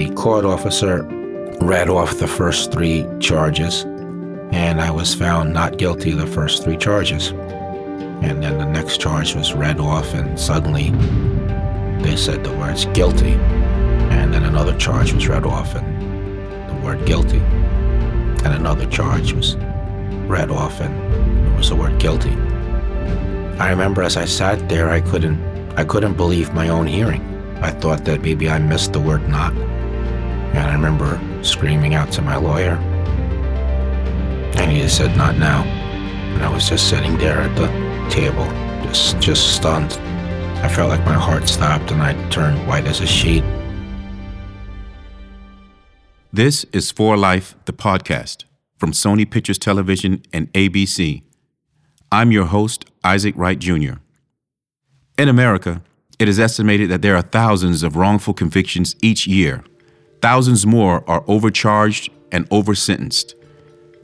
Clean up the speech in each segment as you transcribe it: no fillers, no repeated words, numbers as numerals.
The court officer read off the first three charges, and I was found not guilty of the first three charges. And then the next charge was read off, and suddenly they said the words guilty. And then another charge was read off, and the word guilty. And another charge was read off, and it was the word guilty. I remember as I sat there, I couldn't believe my own hearing. I thought that maybe I missed the word not. And I remember screaming out to my lawyer, and he just said, "Not now." And I was just sitting there at the table, just stunned. I felt like my heart stopped and I turned white as a sheet. This is For Life, the podcast, from Sony Pictures Television and ABC. I'm your host, Isaac Wright Jr. In America, it is estimated that there are thousands of wrongful convictions each year. Thousands more are overcharged and oversentenced.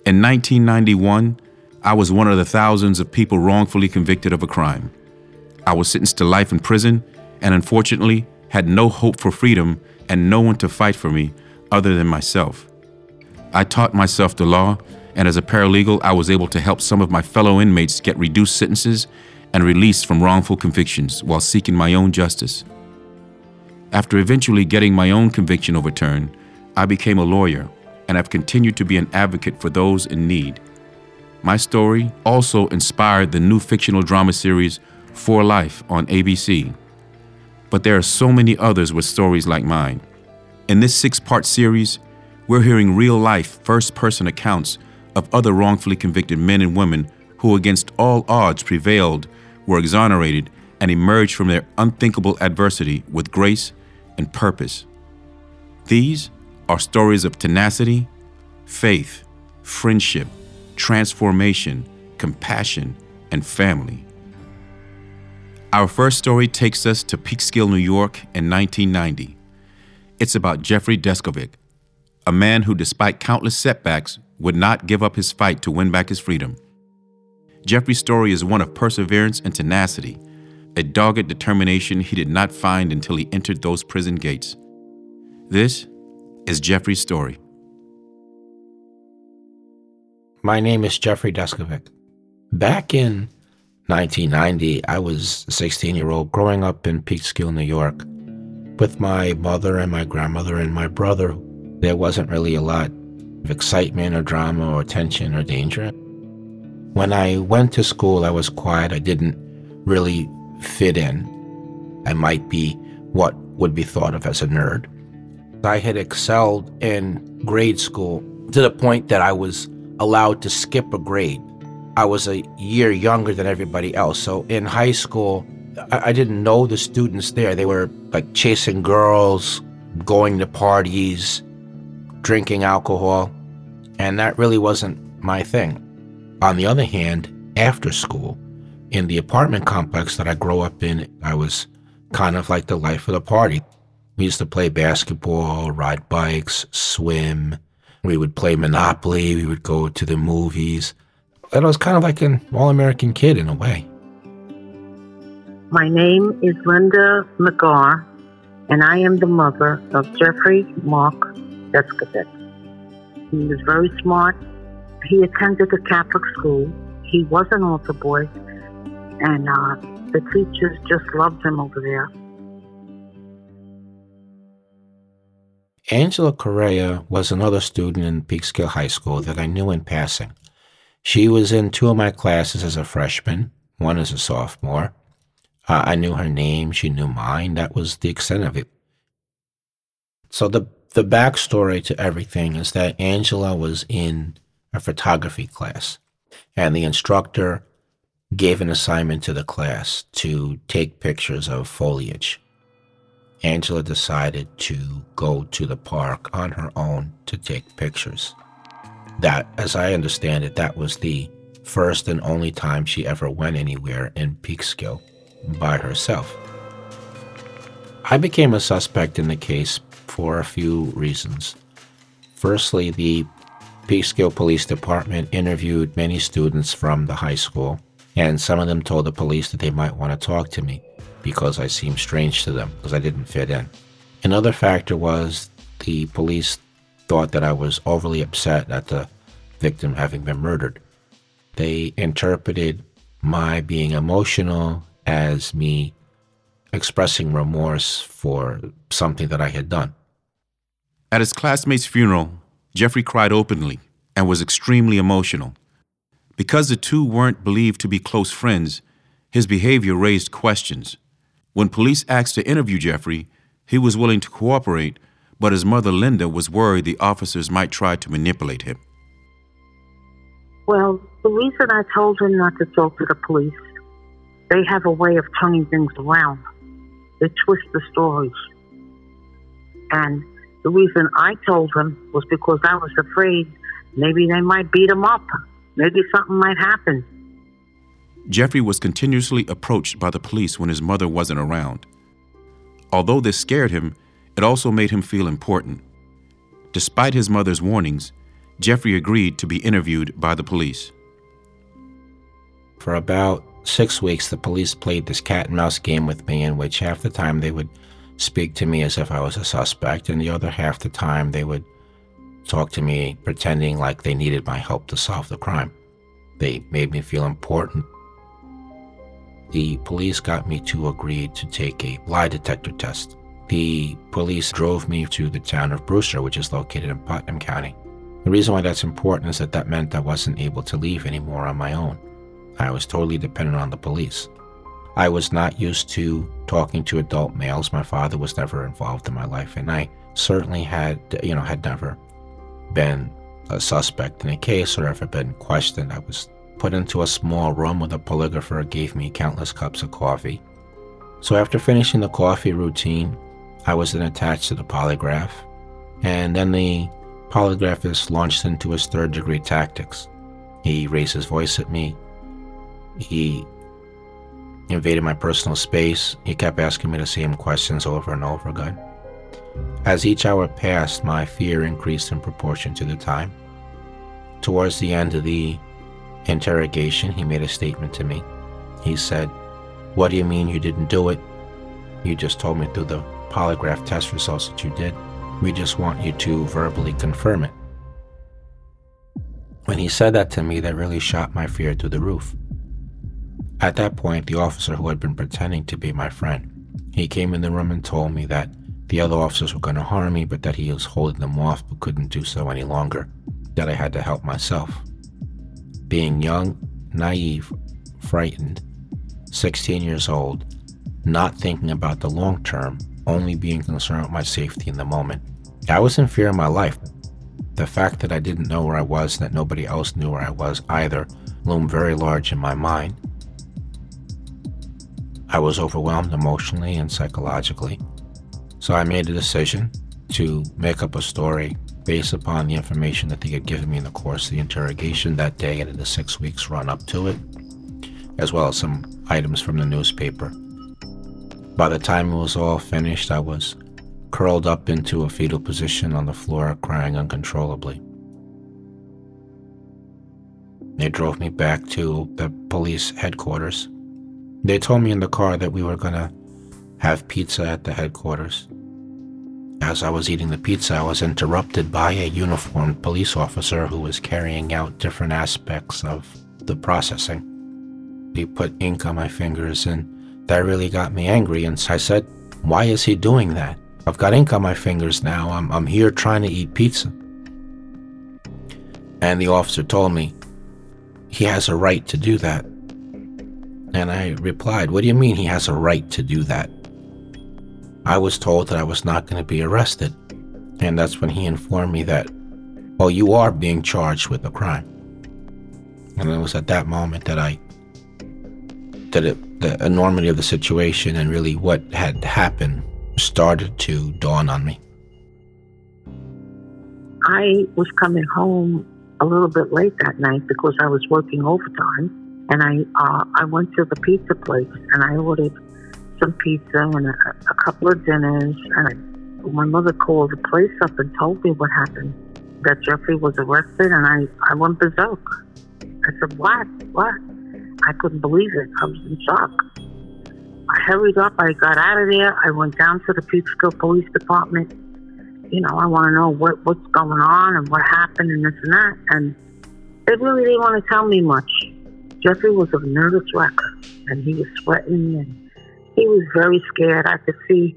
In 1991, I was one of the thousands of people wrongfully convicted of a crime. I was sentenced to life in prison and unfortunately had no hope for freedom and no one to fight for me other than myself. I taught myself the law, and as a paralegal, I was able to help some of my fellow inmates get reduced sentences and released from wrongful convictions while seeking my own justice. After eventually getting my own conviction overturned, I became a lawyer and have continued to be an advocate for those in need. My story also inspired the new fictional drama series For Life on ABC. But there are so many others with stories like mine. In this 6-part series, we're hearing real-life, first-person accounts of other wrongfully convicted men and women who, against all odds, prevailed, were exonerated, and emerged from their unthinkable adversity with grace and purpose. These are stories of tenacity, faith, friendship, transformation, compassion, and family. Our first story takes us to Peekskill, New York in 1990. It's about Jeffrey Deskovic, a man who, despite countless setbacks, would not give up his fight to win back his freedom. Jeffrey's story is one of perseverance and tenacity, a dogged determination he did not find until he entered those prison gates. This is Jeffrey's story. My name is Jeffrey Deskovic. Back in 1990, I was a 16-year-old growing up in Peekskill, New York, with my mother and my grandmother and my brother. There wasn't really a lot of excitement or drama or tension or danger. When I went to school, I was quiet. I didn't really fit in. I might be what would be thought of as a nerd. I had excelled in grade school to the point that I was allowed to skip a grade. I was a year younger than everybody else. So in high school, I didn't know the students there. They were like chasing girls, going to parties, drinking alcohol, and that really wasn't my thing. On the other hand, after school, in the apartment complex that I grew up in, I was kind of like the life of the party. We used to play basketball, ride bikes, swim. We would play Monopoly. We would go to the movies. And I was kind of like an all-American kid in a way. My name is Linda McGar, and I am the mother of Jeffrey Mark Deskovic. He was very smart. He attended a Catholic school. He was an altar boy. And the teachers just loved him over there. Angela Correa was another student in Peekskill High School that I knew in passing. She was in 2 of my classes as a freshman, 1 as a sophomore. I knew her name, she knew mine. That was the extent of it. So the backstory to everything is that Angela was in a photography class, and the instructor gave an assignment to the class to take pictures of foliage. Angela decided to go to the park on her own to take pictures. That, as I understand it, that was the first and only time she ever went anywhere in Peekskill by herself. I became a suspect in the case for a few reasons. Firstly, the Peekskill Police Department interviewed many students from the high school, and some of them told the police that they might want to talk to me because I seemed strange to them, because I didn't fit in. Another factor was The police thought that I was overly upset at the victim having been murdered. They interpreted my being emotional as me expressing remorse for something that I had done. At his classmate's funeral, Jeffrey cried openly and was extremely emotional. Because the two weren't believed to be close friends, his behavior raised questions. When police asked to interview Jeffrey, he was willing to cooperate, but his mother, Linda, was worried the officers might try to manipulate him. Well, police and I told him not to talk to the police. They have a way of turning things around. They twist the stories. And the reason I told him was because I was afraid maybe they might beat him up. Maybe something might happen. Jeffrey was continuously approached by the police when his mother wasn't around. Although this scared him, it also made him feel important. Despite his mother's warnings, Jeffrey agreed to be interviewed by the police. For about 6 weeks, the police played this cat and mouse game with me, in which half the time they would speak to me as if I was a suspect, and the other half the time they would talk to me pretending like they needed my help to solve the crime. They made me feel important. The police got me to agree to take a lie detector test. The police drove me to the town of Brewster, which is located in Putnam County. The reason why that's important is that meant I wasn't able to leave anymore on my own. I was totally dependent on the police. I was not used to talking to adult males. My father was never involved in my life, and I certainly had never been a suspect in a case or ever been questioned. I was put into a small room with a polygrapher, gave me countless cups of coffee. So after finishing the coffee routine, I was then attached to the polygraph, and then the polygraphist launched into his third-degree tactics. He raised his voice at me. He invaded my personal space. He kept asking me the same questions over and over again. As each hour passed, my fear increased in proportion to the time. Towards the end of the interrogation, he made a statement to me. He said, "What do you mean you didn't do it? You just told me through the polygraph test results that you did. We just want you to verbally confirm it." When he said that to me, that really shot my fear through the roof. At that point, the officer who had been pretending to be my friend, he came in the room and told me that the other officers were going to harm me, but that he was holding them off but couldn't do so any longer, that I had to help myself. Being young, naive, frightened, 16 years old, not thinking about the long term, only being concerned with my safety in the moment, I was in fear of my life. The fact that I didn't know where I was and that nobody else knew where I was either loomed very large in my mind. I was overwhelmed emotionally and psychologically. So I made a decision to make up a story based upon the information that they had given me in the course of the interrogation that day and in the 6 weeks run up to it, as well as some items from the newspaper. By the time it was all finished, I was curled up into a fetal position on the floor, crying uncontrollably. They drove me back to the police headquarters. They told me in the car that we were going to have pizza at the headquarters. As I was eating the pizza, I was interrupted by a uniformed police officer who was carrying out different aspects of the processing. He put ink on my fingers, and that really got me angry, and I said, "Why is he doing that? I've got ink on my fingers now. I'm here trying to eat pizza." And the officer told me, "He has a right to do that." And I replied, "What do you mean he has a right to do that?" I was told that I was not going to be arrested, and that's when he informed me that, "Well, you are being charged with a crime." And it was at that moment that the enormity of the situation and really what had happened started to dawn on me. I was coming home a little bit late that night because I was working overtime, and I went to the pizza place and I ordered some pizza and a couple of dinners, and my mother called the police up and told me what happened, that Jeffrey was arrested, and I went berserk. I said, what? I couldn't believe it. I was in shock. I hurried up, I got out of there, I went down to the Peekskill Police Department, you know, I want to know what's going on and what happened and this and that. And they really didn't want to tell me much. Jeffrey was a nervous wreck, and he was sweating, and he was very scared, I could see.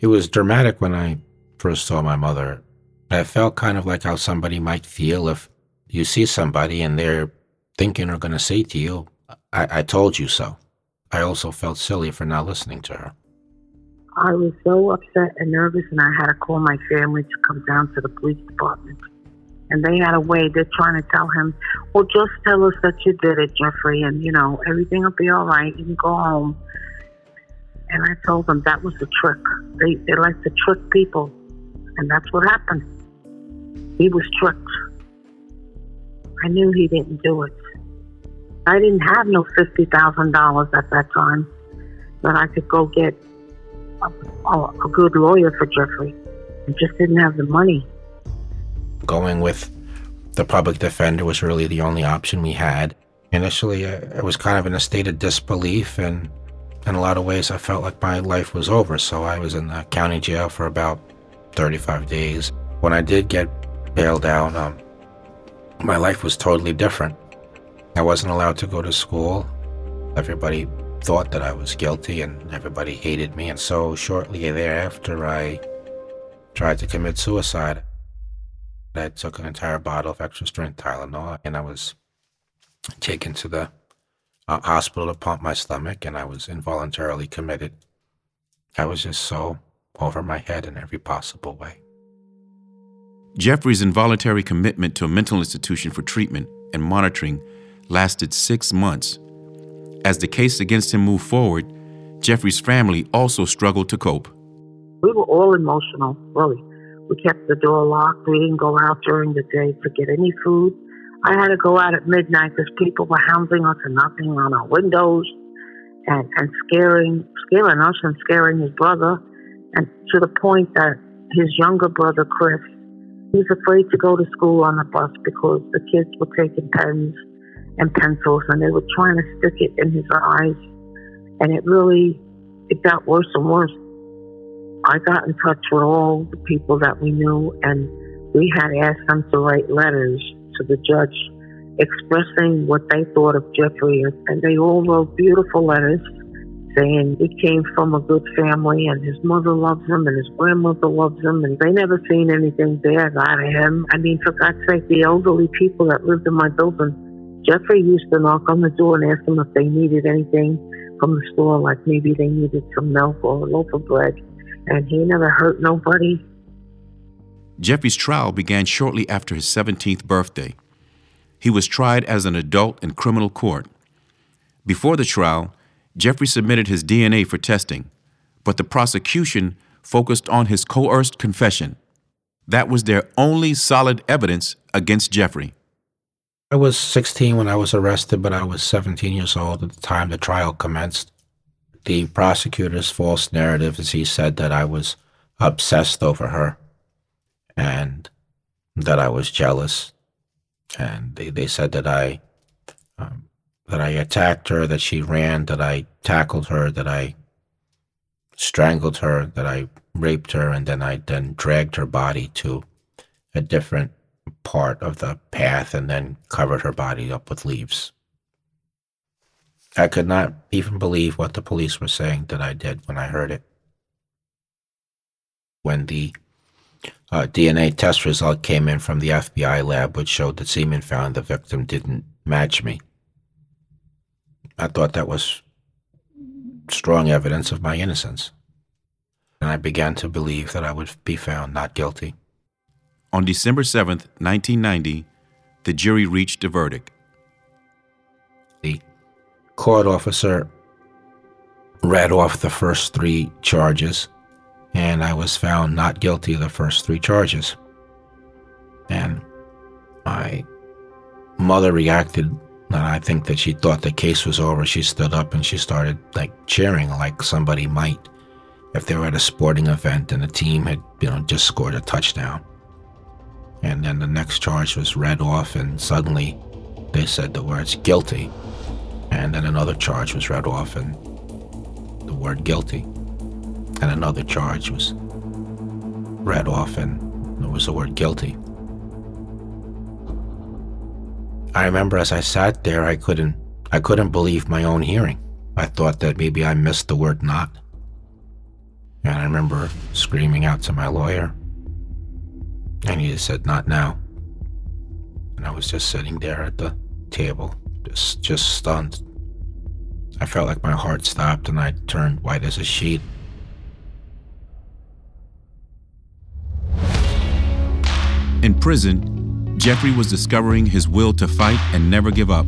It was dramatic when I first saw my mother. I felt kind of like how somebody might feel if you see somebody and they're thinking or going to say to you, I told you so. I also felt silly for not listening to her. I was so upset and nervous, and I had to call my family to come down to the police department. And they had a way, they're trying to tell him, well, just tell us that you did it, Jeffrey, and, you know, everything will be all right. You can go home. And I told them that was the trick. They like to trick people, and that's what happened. He was tricked. I knew he didn't do it. I didn't have no $50,000 at that time that I could go get a good lawyer for Jeffrey. I just didn't have the money. Going with the public defender was really the only option we had. Initially, I was kind of in a state of disbelief, and in a lot of ways, I felt like my life was over, so I was in the county jail for about 35 days. When I did get bailed out, my life was totally different. I wasn't allowed to go to school. Everybody thought that I was guilty, and everybody hated me, and so shortly thereafter, I tried to commit suicide. I took an entire bottle of extra-strength Tylenol, and I was taken to the hospital to pump my stomach, and I was involuntarily committed. I was just so over my head in every possible way. Jeffrey's involuntary commitment to a mental institution for treatment and monitoring lasted 6 months. As the case against him moved forward, Jeffrey's family also struggled to cope. We were all emotional, really. We kept the door locked. We didn't go out during the day to get any food. I had to go out at midnight because people were hounding us and knocking on our windows and scaring us and scaring his brother, and to the point that his younger brother, Chris, he was afraid to go to school on the bus because the kids were taking pens and pencils and they were trying to stick it in his eyes. And it got worse and worse. I got in touch with all the people that we knew, and we had asked them to write letters to the judge expressing what they thought of Jeffrey. And they all wrote beautiful letters saying he came from a good family and his mother loves him and his grandmother loves him, and they never seen anything bad out of him. I mean, for God's sake, the elderly people that lived in my building, Jeffrey used to knock on the door and ask them if they needed anything from the store, like maybe they needed some milk or a loaf of bread. And he never hurt nobody. Jeffrey's trial began shortly after his 17th birthday. He was tried as an adult in criminal court. Before the trial, Jeffrey submitted his DNA for testing, but the prosecution focused on his coerced confession. That was their only solid evidence against Jeffrey. I was 16 when I was arrested, but I was 17 years old at the time the trial commenced. The prosecutor's false narrative is he said that I was obsessed over her and that I was jealous. And they said that I attacked her, that she ran, that I tackled her, that I strangled her, that I raped her, and then I dragged her body to a different part of the path and then covered her body up with leaves. I could not even believe what the police were saying that I did when I heard it. When the DNA test result came in from the FBI lab, which showed that semen found the victim didn't match me, I thought that was strong evidence of my innocence. And I began to believe that I would be found not guilty. On December 7th, 1990, the jury reached a verdict. Court officer read off the first three charges, and I was found not guilty of the first three charges. And my mother reacted, and I think that she thought the case was over. She stood up and she started cheering like somebody might if they were at a sporting event and the team had just scored a touchdown. And then the next charge was read off, and suddenly they said the words guilty. And then another charge was read off, and the word guilty. And another charge was read often was the word guilty. I remember as I sat there, I couldn't believe my own hearing. I thought that maybe I missed the word not. And I remember screaming out to my lawyer, and he just said, "Not now." And I was just sitting there at the table, just stunned. I felt like my heart stopped and I turned white as a sheet. In prison, Jeffrey was discovering his will to fight and never give up.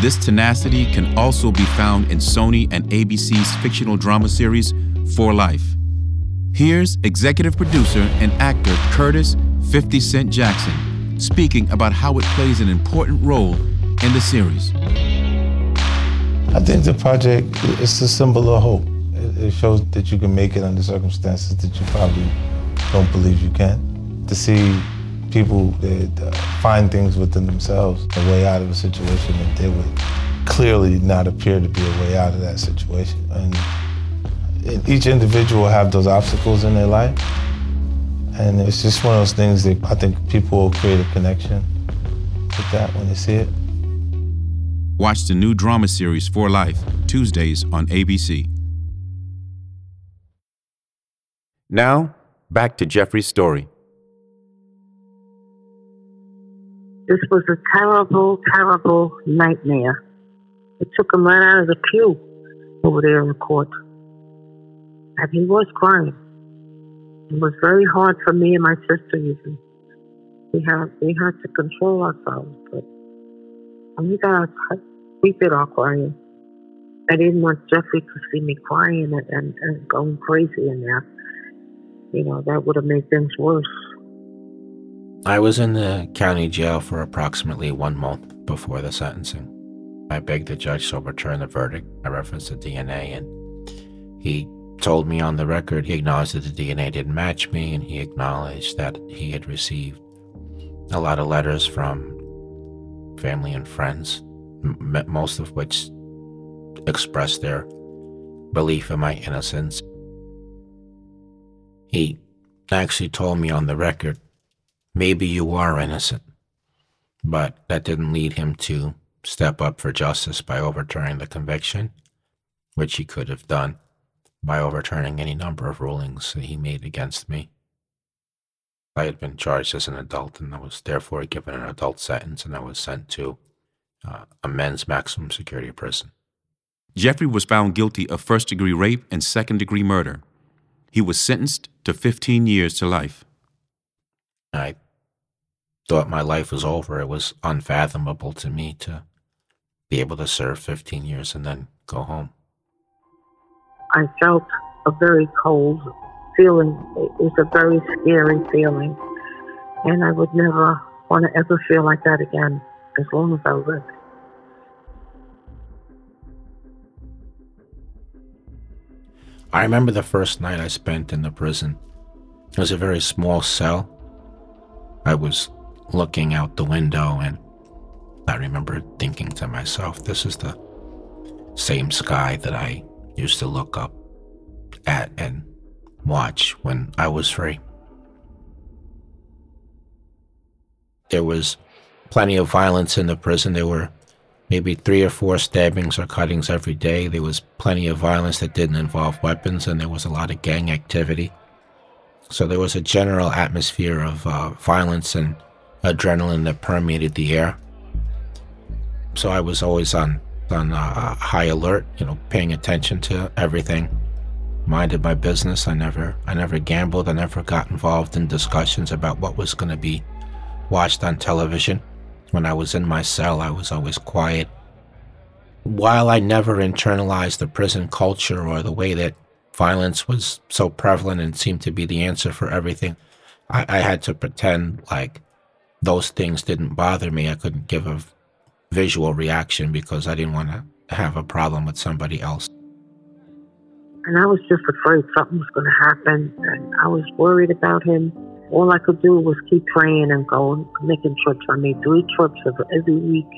This tenacity can also be found in Sony and ABC's fictional drama series, For Life. Here's executive producer and actor Curtis 50 Cent Jackson speaking about how it plays an important role in the series. I think the project, it's a symbol of hope. It shows that you can make it under circumstances that you probably don't believe you can. To see people that find things within themselves, a way out of a situation that they would clearly not appear to be a way out of that situation. And each individual have those obstacles in their life. And it's just one of those things that I think people will create a connection with that when they see it. Watch the new drama series, For Life, Tuesdays on ABC. Now, back to Jeffrey's story. This was a terrible, terrible nightmare. It took him right out of the pew over there in the court. And he was crying. It was very hard for me and my sister even. We had to control ourselves. But when we got out, we did our crying. I didn't want Jeffrey to see me crying and going crazy in there. You know, that would have made things worse. I was in the county jail for approximately 1 month before the sentencing. I begged the judge to overturn the verdict. I referenced the DNA, and he told me on the record, he acknowledged that the DNA didn't match me, and he acknowledged that he had received a lot of letters from family and friends, most of which expressed their belief in my innocence. He actually told me on the record, "Maybe you are innocent," but that didn't lead him to step up for justice by overturning the conviction, which he could have done by overturning any number of rulings that he made against me. I had been charged as an adult, and I was therefore given an adult sentence, and I was sent to a men's maximum security prison. Jeffrey was found guilty of first-degree rape and second-degree murder. He was sentenced to 15 years to life. I thought my life was over. It was unfathomable to me to be able to serve 15 years and then go home. I felt a very cold feeling. It was a very scary feeling. And I would never want to ever feel like that again as long as I lived. I remember the first night I spent in the prison. It was a very small cell. I was looking out the window, and I remember thinking to myself, this is the same sky that I used to look up at and watch when I was free. There was plenty of violence in the prison. There were maybe 3 or 4 stabbings or cuttings every day. There was plenty of violence that didn't involve weapons, and there was a lot of gang activity. So there was a general atmosphere of violence and adrenaline that permeated the air. So I was always on high alert, you know, paying attention to everything. Minded my business. I never gambled. I never got involved in discussions about what was going to be watched on television. When I was in my cell, I was always quiet. While I never internalized the prison culture or the way that violence was so prevalent and seemed to be the answer for everything, I had to pretend like those things didn't bother me. I couldn't give a visual reaction because I didn't want to have a problem with somebody else. And I was just afraid something was going to happen, and I was worried about him. All I could do was keep praying and going, making trips. I made 3 trips every week,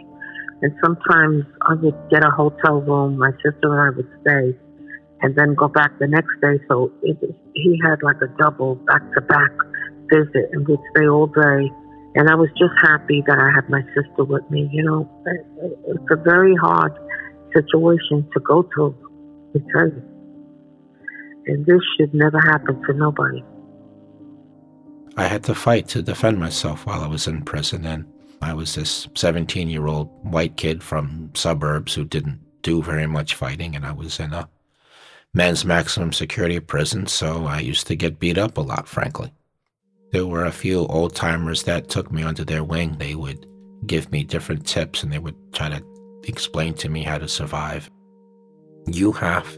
and sometimes I would get a hotel room. My sister and I would stay. and then go back the next day. So he had like a double back-to-back visit, and we'd stay all day. And I was just happy that I had my sister with me. You know, it's a very hard situation to go through, I tell you. And this should never happen to nobody. I had to fight to defend myself while I was in prison, and I was this 17-year-old white kid from suburbs who didn't do very much fighting, and I was in a men's maximum security prison, so I used to get beat up a lot, frankly. There were a few old-timers that took me under their wing. They would give me different tips, and they would try to explain to me how to survive. You have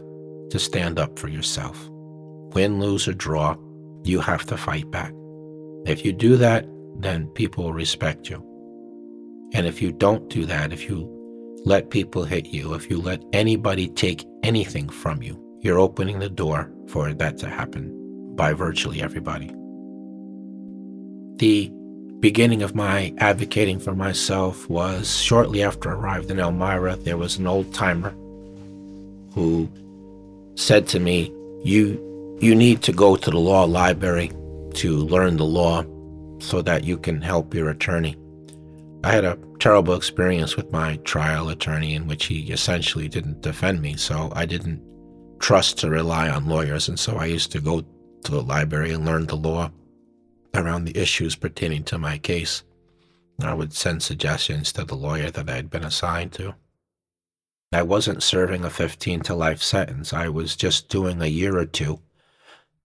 to stand up for yourself. Win, lose, or draw, you have to fight back. If you do that, then people will respect you. And if you don't do that, if you let people hit you, if you let anybody take anything from you, you're opening the door for that to happen by virtually everybody. The beginning of my advocating for myself was shortly after I arrived in Elmira. There was an old-timer who said to me, you need to go to the law library to learn the law so that you can help your attorney. I had a terrible experience with my trial attorney in which he essentially didn't defend me, so I didn't trust to rely on lawyers, and so I used to go to the library and learn the law around the issues pertaining to my case. I would send suggestions to the lawyer that I had been assigned to. I wasn't serving a 15-to-life sentence. I was just doing a year or two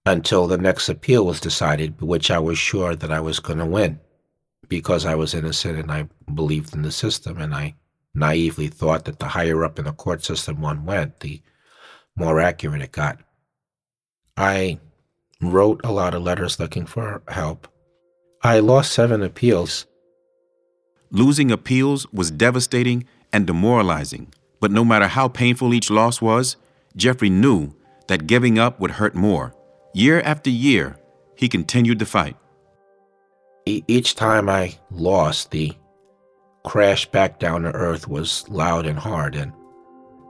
until the next appeal was decided, which I was sure that I was going to win because I was innocent and I believed in the system, and I naively thought that the higher up in the court system one went, the more accurate it got. I wrote a lot of letters looking for help. I lost 7 appeals. Losing appeals was devastating and demoralizing, but no matter how painful each loss was, Jeffrey knew that giving up would hurt more. Year after year, he continued to fight. Each time I lost, the crash back down to earth was loud and hard, and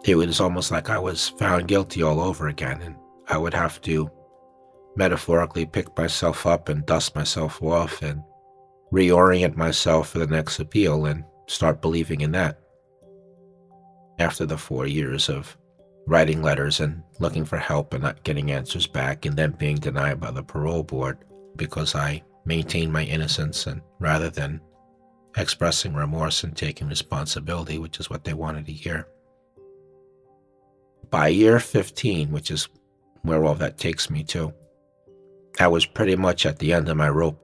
it was almost like I was found guilty all over again, and I would have to metaphorically pick myself up and dust myself off and reorient myself for the next appeal and start believing in that. After the 4 years of writing letters and looking for help and not getting answers back and then being denied by the parole board because I maintained my innocence, and rather than expressing remorse and taking responsibility, which is what they wanted to hear. By year 15, which is where all that takes me to, I was pretty much at the end of my rope.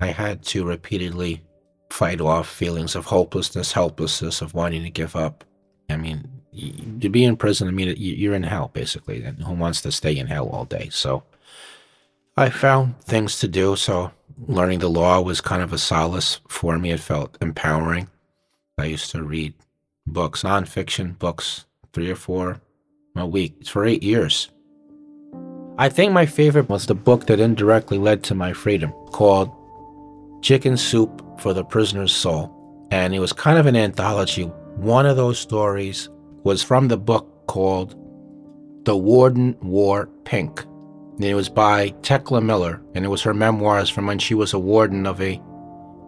I had to repeatedly fight off feelings of hopelessness, helplessness, of wanting to give up. I mean, to be in prison, I mean, you're in hell, basically, and who wants to stay in hell all day? So I found things to do, so learning the law was kind of a solace for me. It felt empowering. I used to read books, nonfiction books, 3 or 4 a week for 8 years. I think my favorite was the book that indirectly led to my freedom, called Chicken Soup for the Prisoner's Soul, and it was kind of an anthology. One of those stories was from the book called The Warden Wore Pink. And it was by Tekla Miller, and it was her memoirs from when she was a warden of a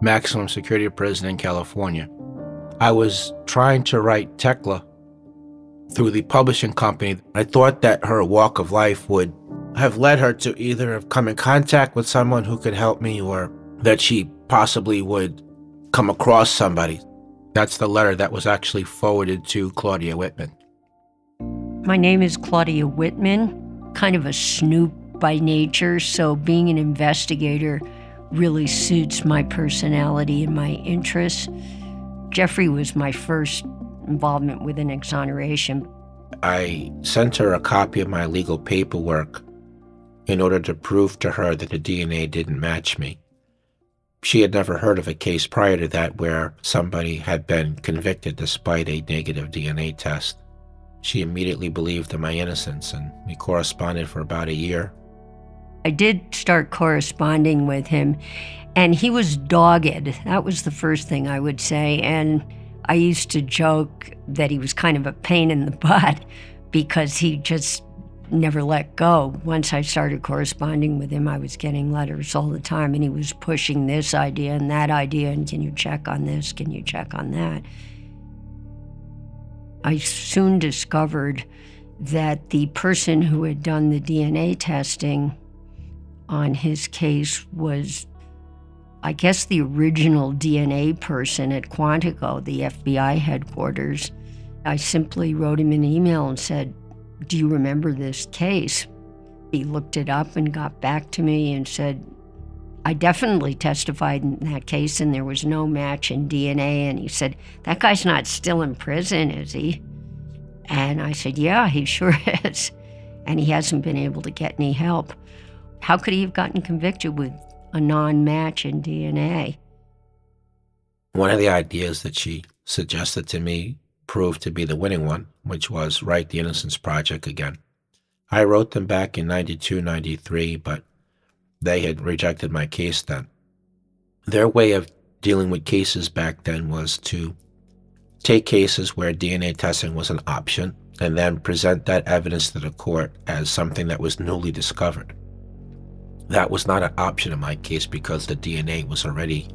maximum security prison in California. I was trying to write Tekla through the publishing company. I thought that her walk of life would have led her to either have come in contact with someone who could help me, or that she possibly would come across somebody. That's the letter that was actually forwarded to Claudia Whitman. My name is Claudia Whitman, kind of a snoop by nature, so being an investigator really suits my personality and my interests. Jeffrey was my first involvement with an exoneration. I sent her a copy of my legal paperwork in order to prove to her that the DNA didn't match me. She had never heard of a case prior to that where somebody had been convicted despite a negative DNA test. She immediately believed in my innocence, and we corresponded for about a year. I did start corresponding with him, and he was dogged. That was the first thing I would say, and I used to joke that he was kind of a pain in the butt because he just never let go. Once I started corresponding with him, I was getting letters all the time, and he was pushing this idea and that idea, and can you check on this, can you check on that? I soon discovered that the person who had done the DNA testing on his case was, I guess, the original DNA person at Quantico, the FBI headquarters. I simply wrote him an email and said, "Do you remember this case?" He looked it up and got back to me and said, "I definitely testified in that case and there was no match in DNA." And he said, "That guy's not still in prison, is he?" And I said, "Yeah, he sure is. And he hasn't been able to get any help. How could he have gotten convicted with a non-match in DNA?" One of the ideas that she suggested to me proved to be the winning one, which was write the Innocence Project again. I wrote them back in 92, 93, but they had rejected my case then. Their way of dealing with cases back then was to take cases where DNA testing was an option and then present that evidence to the court as something that was newly discovered. That was not an option in my case because the DNA was already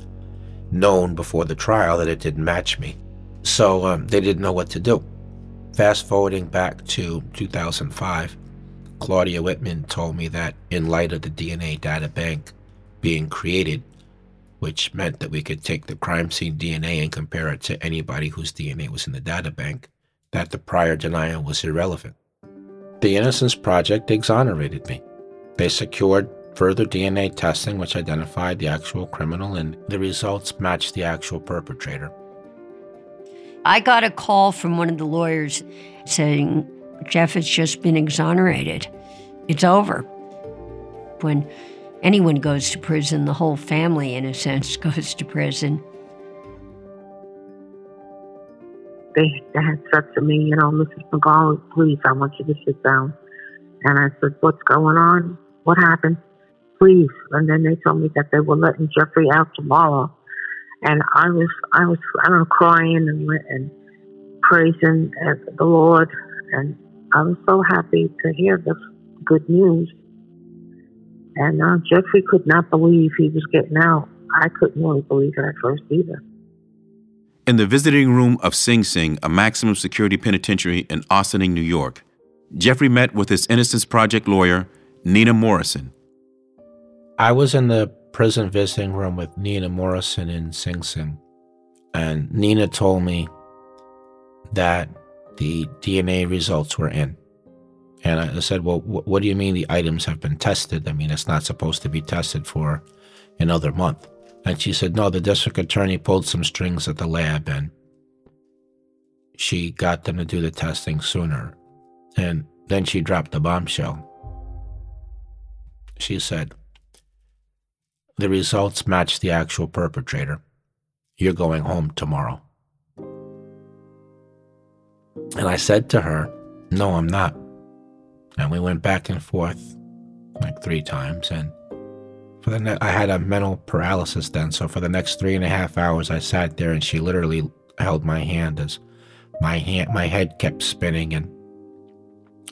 known before the trial that it didn't match me. So they didn't know what to do. Fast forwarding back to 2005, Claudia Whitman told me that in light of the DNA data bank being created, which meant that we could take the crime scene DNA and compare it to anybody whose DNA was in the data bank, that the prior denial was irrelevant. The Innocence Project exonerated me. They secured further DNA testing, which identified the actual criminal, and the results matched the actual perpetrator. I got a call from one of the lawyers saying, "Jeff has just been exonerated. It's over." When anyone goes to prison, the whole family, in a sense, goes to prison. They had said to me, "You know, Mrs. McGar, please, I want you to sit down." And I said, "What's going on? What happened? Please." And then they told me that they were letting Jeffrey out tomorrow. And I was crying and praising the Lord. And I was so happy to hear the good news. And Jeffrey could not believe he was getting out. I couldn't really believe it at first either. In the visiting room of Sing Sing, a maximum security penitentiary in Ossining, New York, Jeffrey met with his Innocence Project lawyer, Nina Morrison. I was in the prison visiting room with Nina Morrison in Sing Sing. And Nina told me that the DNA results were in. And I said, "Well, what do you mean the items have been tested? I mean, it's not supposed to be tested for another month." And she said, "No, the district attorney pulled some strings at the lab and she got them to do the testing sooner." And then she dropped the bombshell. She said, "The results match the actual perpetrator. You're going home tomorrow." And I said to her, "No, I'm not." And we went back and forth like 3 times. And I had a mental paralysis then. So for the next 3.5 hours, I sat there and she literally held my hand as my head kept spinning. And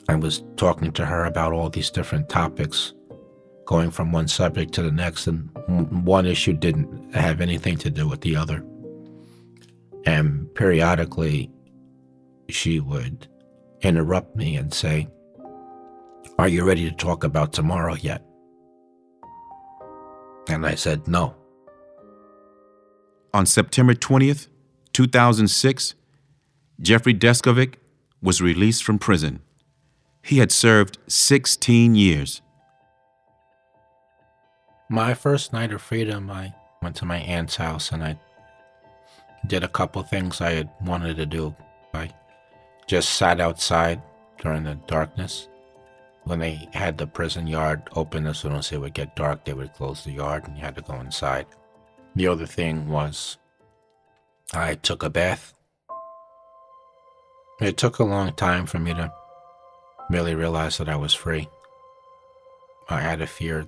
I was talking to her about all these different topics, going from one subject to the next. And one issue didn't have anything to do with the other. And periodically, she would interrupt me and say, "Are you ready to talk about tomorrow yet?" And I said, "No." On September 20th, 2006, Jeffrey Deskovic was released from prison. He had served 16 years. My first night of freedom, I went to my aunt's house and I did a couple things I had wanted to do. I just sat outside during the darkness. When they had the prison yard open, as soon as it would get dark, they would close the yard and you had to go inside. The other thing was I took a bath. It took a long time for me to really realize that I was free. I had a fear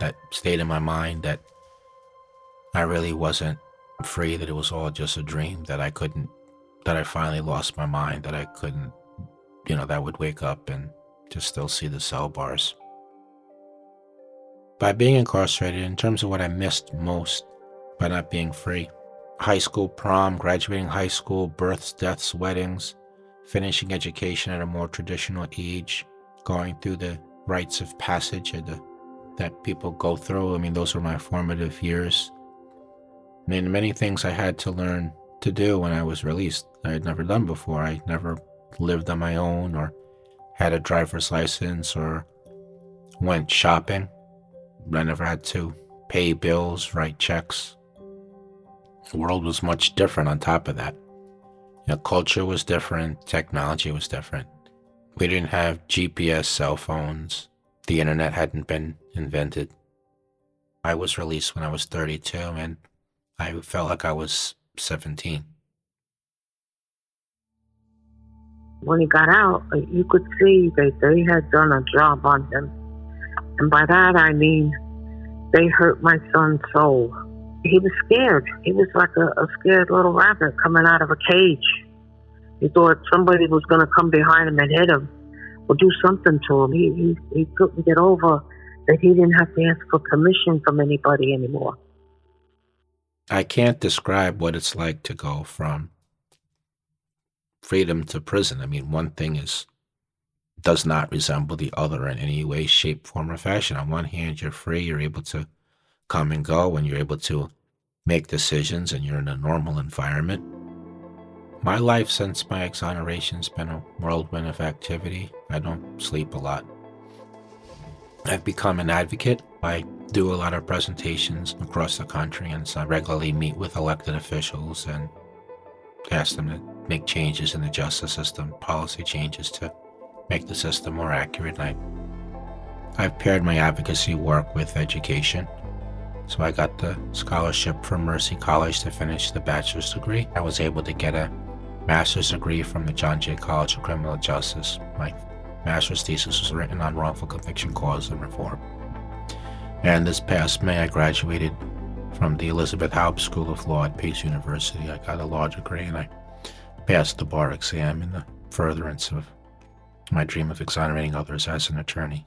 that stayed in my mind that I really wasn't free, that it was all just a dream, that I finally lost my mind, that I couldn't, that I would wake up and to still see the cell bars. By being incarcerated, in terms of what I missed most by not being free, high school prom, graduating high school, births, deaths, weddings, finishing education at a more traditional age, going through the rites of passage that people go through. I mean, those were my formative years. I mean, many things I had to learn to do when I was released I had never done before. I never lived on my own or had a driver's license or went shopping. I never had to pay bills, write checks. The world was much different on top of that. You know, culture was different, technology was different. We didn't have GPS cell phones. The internet hadn't been invented. I was released when I was 32 and I felt like I was 17. When he got out, you could see that they had done a job on him. And by that, I mean, they hurt my son's soul. He was scared. He was like a scared little rabbit coming out of a cage. He thought somebody was going to come behind him and hit him or do something to him. He couldn't get over that he didn't have to ask for permission from anybody anymore. I can't describe what it's like to go from freedom to prison. I mean, one thing does not resemble the other in any way, shape, form, or fashion. On one hand, you're free, you're able to come and go, and you're able to make decisions, and you're in a normal environment. My life since my exoneration has been a whirlwind of activity. I don't sleep a lot. I've become an advocate. I do a lot of presentations across the country, and so I regularly meet with elected officials and ask them to make changes in the justice system, policy changes to make the system more accurate. I've paired my advocacy work with education. So I got the scholarship from Mercy College to finish the bachelor's degree. I was able to get a master's degree from the John Jay College of Criminal Justice. My master's thesis was written on wrongful conviction causes and reform. And this past May, I graduated from the Elizabeth Haub School of Law at Pace University. I got a law degree and I passed the bar exam in the furtherance of my dream of exonerating others as an attorney.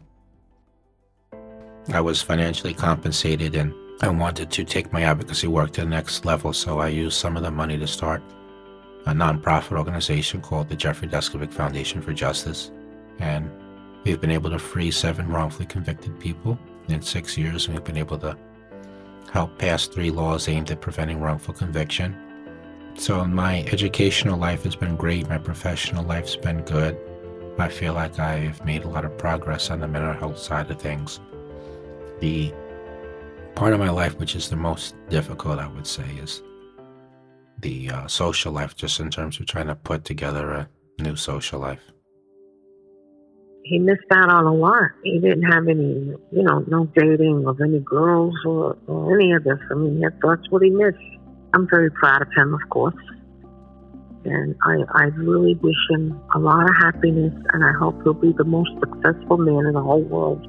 I was financially compensated and I wanted to take my advocacy work to the next level, so I used some of the money to start a nonprofit organization called the Jeffrey Deskovic Foundation for Justice. And we've been able to free 7 wrongfully convicted people in 6 years. And we've been able to help pass 3 laws aimed at preventing wrongful conviction. So my educational life has been great. My professional life's been good. I feel like I've made a lot of progress on the mental health side of things. The part of my life which is the most difficult, I would say, is the social life, just in terms of trying to put together a new social life. He missed out on a lot. He didn't have any, no dating of any girls or any of this. I mean, that's what he missed. I'm very proud of him, of course. And I really wish him a lot of happiness, and I hope he'll be the most successful man in the whole world.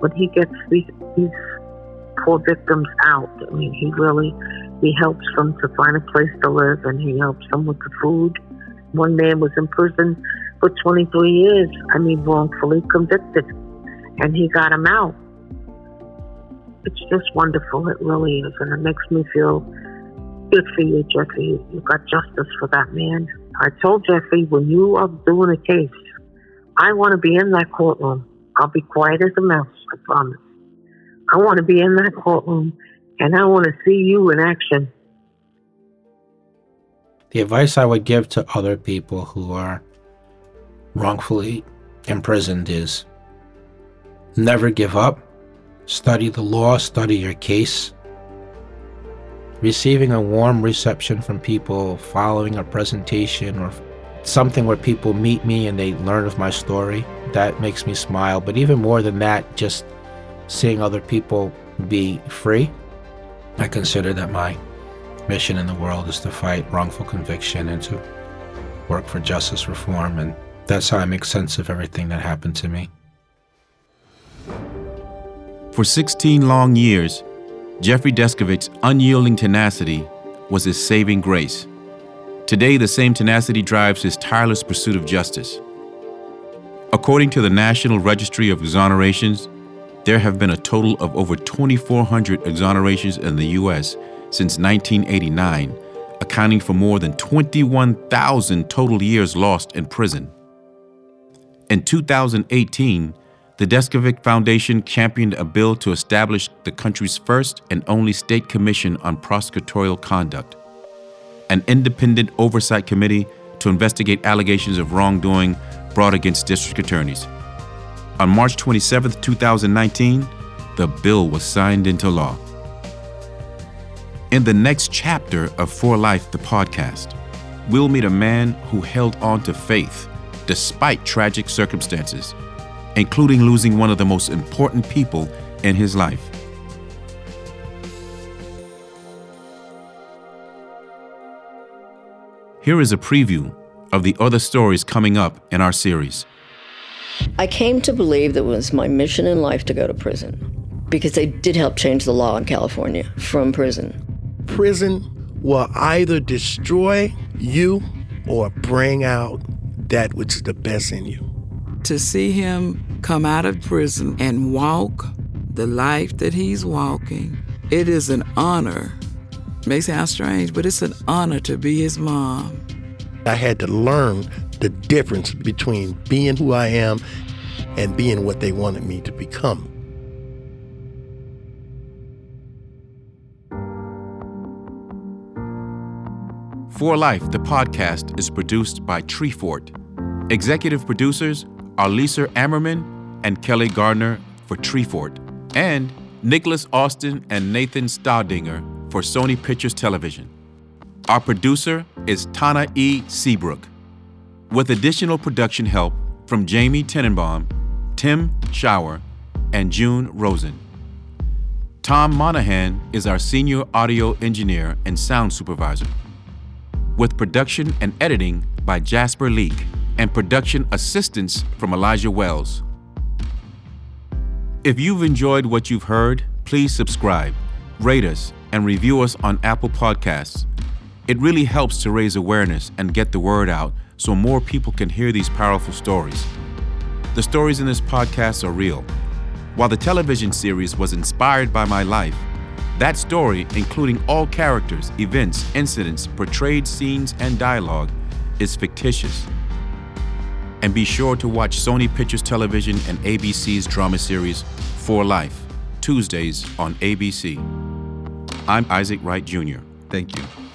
When he gets these poor victims out, I mean, he helps them to find a place to live, and he helps them with the food. One man was in prison for 23 years, wrongfully convicted, and he got him out. It's just wonderful, it really is, and it makes me feel good for you, Jeffrey. You got justice for that man. I told Jeffrey, when you are doing a case, I want to be in that courtroom. I'll be quiet as a mouse, I promise. I want to be in that courtroom, and I want to see you in action. The advice I would give to other people who are wrongfully imprisoned is never give up. Study the law, study your case. Receiving a warm reception from people, following a presentation or something where people meet me and they learn of my story, that makes me smile. But even more than that, just seeing other people be free, I consider that my mission in the world is to fight wrongful conviction and to work for justice reform, and that's how I make sense of everything that happened to me. For 16 long years, Jeffrey Deskovic's unyielding tenacity was his saving grace. Today, the same tenacity drives his tireless pursuit of justice. According to the National Registry of Exonerations, there have been a total of over 2,400 exonerations in the U.S. since 1989, accounting for more than 21,000 total years lost in prison. In 2018, the Deskovic Foundation championed a bill to establish the country's first and only state commission on prosecutorial conduct, an independent oversight committee to investigate allegations of wrongdoing brought against district attorneys. On March 27, 2019, the bill was signed into law. In the next chapter of For Life, the podcast, we'll meet a man who held on to faith despite tragic circumstances, including losing one of the most important people in his life. Here is a preview of the other stories coming up in our series. I came to believe that it was my mission in life to go to prison because they did help change the law in California from prison. Prison will either destroy you or bring out that which is the best in you. To see him come out of prison and walk the life that he's walking, it is an honor. It may sound strange, but it's an honor to be his mom. I had to learn the difference between being who I am and being what they wanted me to become. For Life, the podcast is produced by Treefort. Executive producers are Lisa Ammerman and Kelly Gardner for Treefort, and Nicholas Austin and Nathan Staudinger for Sony Pictures Television. Our producer is Tana E. Seabrook, with additional production help from Jamie Tenenbaum, Tim Schauer, and June Rosen. Tom Monahan is our senior audio engineer and sound supervisor, with production and editing by Jasper Leake, and production assistance from Elijah Wells. If you've enjoyed what you've heard, please subscribe, rate us, and review us on Apple Podcasts. It really helps to raise awareness and get the word out so more people can hear these powerful stories. The stories in this podcast are real. While the television series was inspired by my life, that story, including all characters, events, incidents, portrayed scenes, and dialogue, is fictitious. And be sure to watch Sony Pictures Television and ABC's drama series, For Life, Tuesdays on ABC. I'm Isaac Wright Jr. Thank you.